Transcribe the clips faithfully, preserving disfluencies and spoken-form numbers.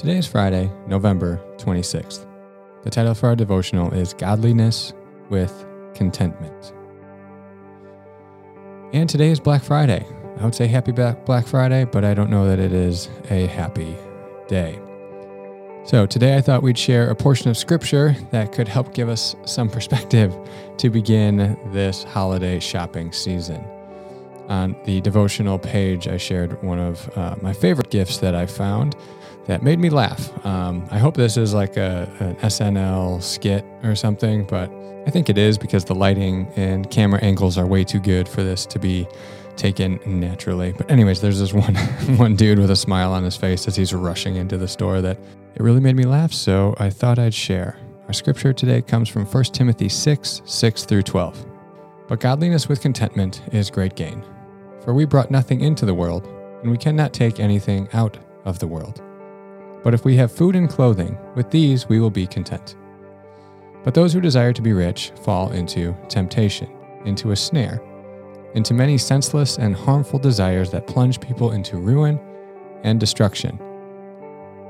Today is Friday, November twenty-sixth. The title for our devotional is Godliness with Contentment. And today is Black Friday. I would say happy Black Friday, but I don't know that it is a happy day. So today I thought we'd share a portion of scripture that could help give us some perspective to begin this holiday shopping season. On the devotional page, I shared one of uh, my favorite gifts that I found that made me laugh. Um, I hope this is like a, an S N L skit or something, but I think it is because the lighting and camera angles are way too good for this to be taken naturally. But anyways, there's this one one dude with a smile on his face as he's rushing into the store that it really made me laugh, so I thought I'd share. Our scripture today comes from First Timothy six, six through twelve. But godliness with contentment is great gain. For we brought nothing into the world, and we cannot take anything out of the world. But if we have food and clothing, with these we will be content. But those who desire to be rich fall into temptation, into a snare, into many senseless and harmful desires that plunge people into ruin and destruction.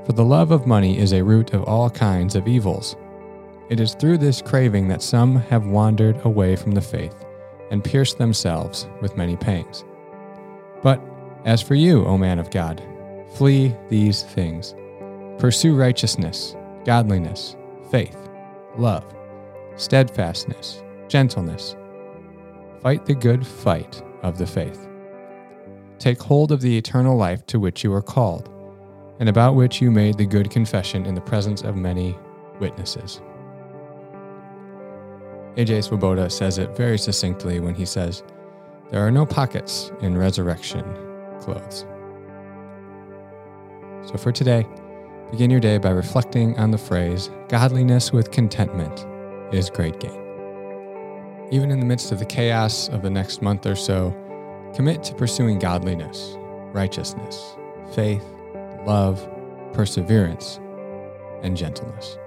For the love of money is a root of all kinds of evils. It is through this craving that some have wandered away from the faith and pierced themselves with many pangs. But as for you, O man of God, flee these things. Pursue righteousness, godliness, faith, love, steadfastness, gentleness. Fight the good fight of the faith. Take hold of the eternal life to which you are called, and about which you made the good confession in the presence of many witnesses. A J Swoboda says it very succinctly when he says, "There are no pockets in resurrection clothes." So for today, begin your day by reflecting on the phrase, "Godliness with contentment is great gain." Even in the midst of the chaos of the next month or so, commit to pursuing godliness, righteousness, faith, love, perseverance, and gentleness.